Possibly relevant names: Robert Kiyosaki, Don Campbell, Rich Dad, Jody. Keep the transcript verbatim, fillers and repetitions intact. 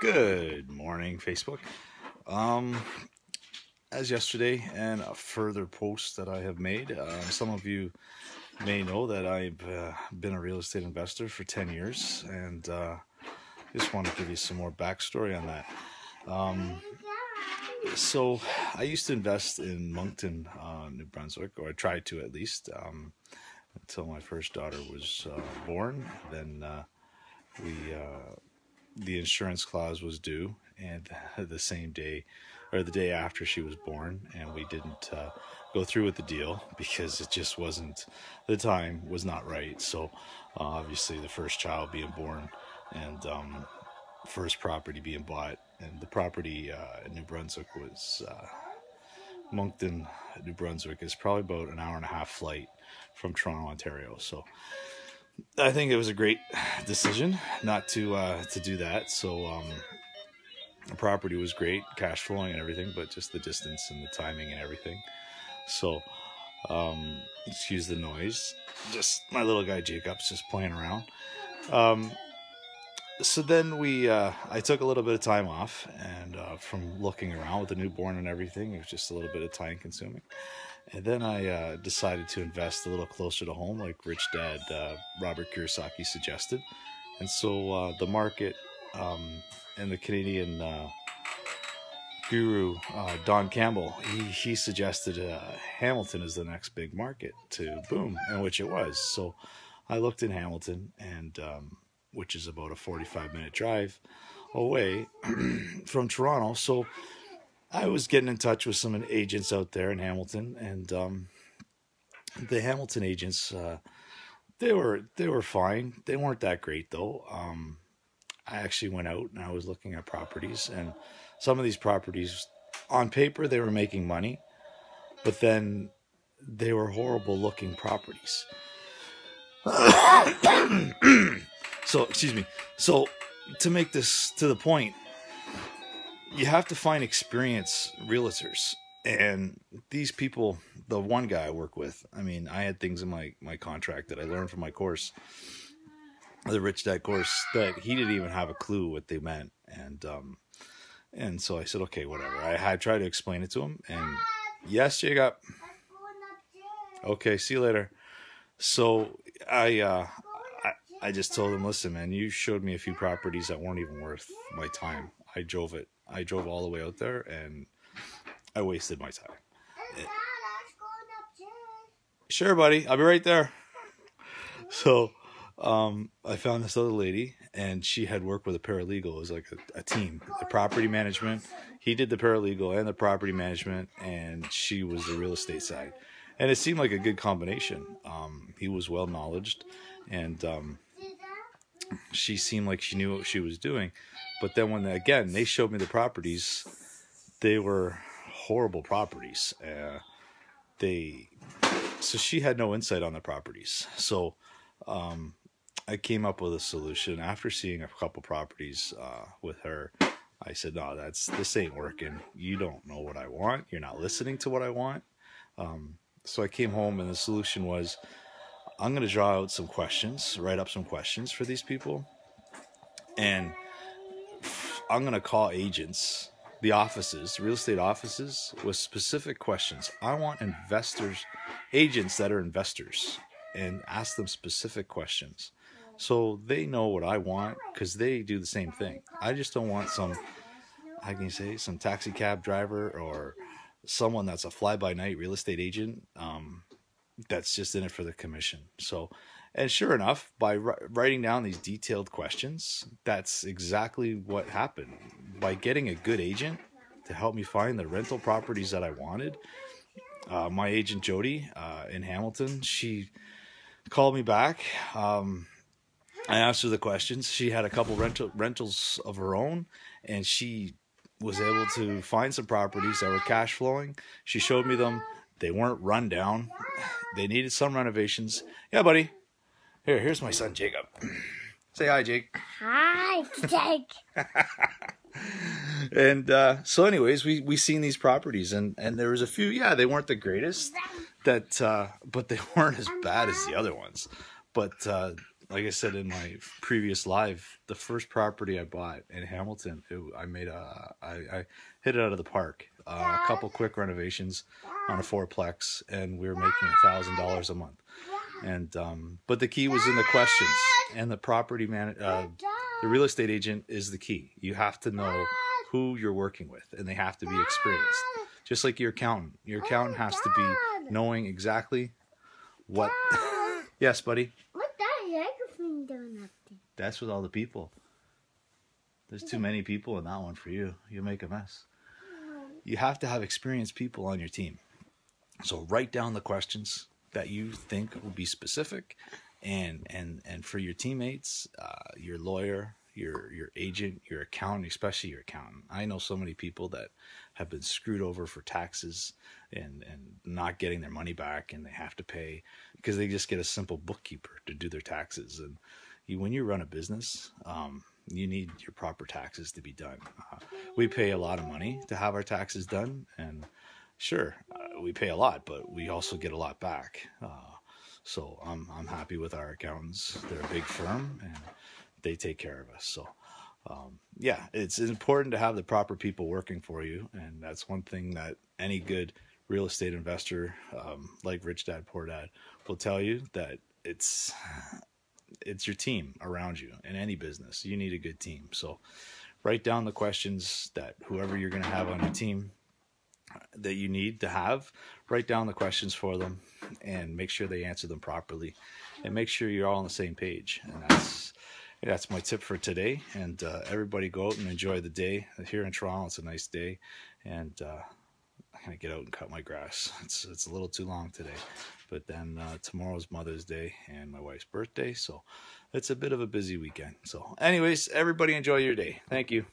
Good morning, Facebook. Um, as yesterday and a further post that I have made, uh, some of you may know that I've uh, been a real estate investor for ten years, and uh, just want to give you some more backstory on that. Um, so I used to invest in Moncton, uh, New Brunswick, or I tried to at least, um, until my first daughter was uh, born. Then uh, we... Uh, the insurance clause was due, and the same day or the day after she was born, and we didn't uh, go through with the deal because it just wasn't, the time was not right. So uh, obviously the first child being born and um, first property being bought, and the property uh, in New Brunswick was uh, Moncton, New Brunswick is probably about an hour and a half flight from Toronto, Ontario. So I think it was a great decision not to uh, to do that. So um, the property was great, cash flowing and everything, but just the distance and the timing and everything. So um, excuse the noise. Just my little guy Jacob's just playing around. Um, so then we, uh, I took a little bit of time off, and uh, from looking around with the newborn and everything, it was just a little bit of time consuming. And then I uh, decided to invest a little closer to home, like Rich Dad, uh, Robert Kiyosaki suggested. And so uh, the market um, and the Canadian uh, guru, uh, Don Campbell, he, he suggested uh, Hamilton is the next big market to boom, and which it was. So I looked in Hamilton, and um, which is about a forty-five minute drive away from Toronto. So I was getting in touch with some agents out there in Hamilton, and um, the Hamilton agents, uh, they were they were fine. They weren't that great, though. Um, I actually went out and I was looking at properties, and some of these properties, on paper, they were making money, but then they were horrible-looking properties. So, excuse me. So, to make this to the point, you have to find experienced realtors, and these people, the one guy I work with, I mean, I had things in my, my contract that I learned from my course, the Rich Dad course, that he didn't even have a clue what they meant. And, um, and so I said, okay, whatever. I had tried to explain it to him, and yes, Jacob. Okay. See you later. So I, uh, I, I just told him, listen, man, you showed me a few properties that weren't even worth my time. I drove it. I drove all the way out there, and I wasted my time. It, sure, buddy. I'll be right there. So um, I found this other lady, and she had worked with a paralegal. It was like a, a team. The property management. He did the paralegal and the property management, and she was the real estate side. And it seemed like a good combination. Um, he was well-knowledged, and um, she seemed like she knew what she was doing. But then when, they, again, they showed me the properties, they were horrible properties. Uh, they, so she had no insight on the properties. So um, I came up with a solution. After seeing a couple properties uh, with her, I said, no, that's, this ain't working. You don't know what I want. You're not listening to what I want. Um, so I came home, and the solution was, I'm going to draw out some questions, write up some questions for these people, and I'm going to call agents, the offices, real estate offices, with specific questions. I want investors, agents that are investors, and ask them specific questions so they know what I want, because they do the same thing. I just don't want some, how can you say, some taxi cab driver or someone that's a fly-by-night real estate agent um, that's just in it for the commission. So, and sure enough, by writing down these detailed questions, that's exactly what happened. By getting a good agent to help me find the rental properties that I wanted, uh, my agent Jody uh, in Hamilton, she called me back. Um, I asked her the questions. She had a couple rental rentals of her own, and she was able to find some properties that were cash flowing. She showed me them. They weren't run down. They needed some renovations. Yeah, buddy. Here, here's my son, Jacob. Say hi, Jake. Hi, Jake. And uh, so anyways, we, we seen these properties, and, and there was a few, yeah, they weren't the greatest, that, uh, but they weren't as bad as the other ones. But uh, like I said in my previous live, the first property I bought in Hamilton, it, I made a, I, I hit it out of the park. Uh, a couple quick renovations on a fourplex, and we were making a thousand dollars a month. And um, but the key was in the questions, and the property man, uh, the real estate agent is the key. You have to know who you're working with, and they have to be experienced. Just like your accountant, your accountant has to be knowing exactly what. Yes, buddy. What the heck is he doing up there? That's with all the people. There's too many people in that one for you. You'll make a mess. You have to have experienced people on your team. So write down the questions that you think will be specific, and and and for your teammates, uh, your lawyer, your your agent, your accountant, especially your accountant. I know so many people that have been screwed over for taxes and and not getting their money back, and they have to pay because they just get a simple bookkeeper to do their taxes. And you, when you run a business, um, you need your proper taxes to be done. Uh, we pay a lot of money to have our taxes done, and sure, uh, we pay a lot, but we also get a lot back. Uh, so I'm I'm happy with our accountants. They're a big firm, and they take care of us. So um, yeah, it's important to have the proper people working for you, and that's one thing that any good real estate investor, um, like Rich Dad Poor Dad, will tell you, that it's it's your team around you. In any business, you need a good team. So write down the questions that whoever you're going to have on your team that you need to have, write down the questions for them and make sure they answer them properly, and make sure you're all on the same page. And that's that's my tip for today. And uh, everybody go out and enjoy the day. Here in Toronto, it's a nice day, and uh, I'm going to get out and cut my grass. It's, it's a little too long today, but then uh, tomorrow's Mother's Day and my wife's birthday, so it's a bit of a busy weekend. So anyways, everybody enjoy your day. Thank you.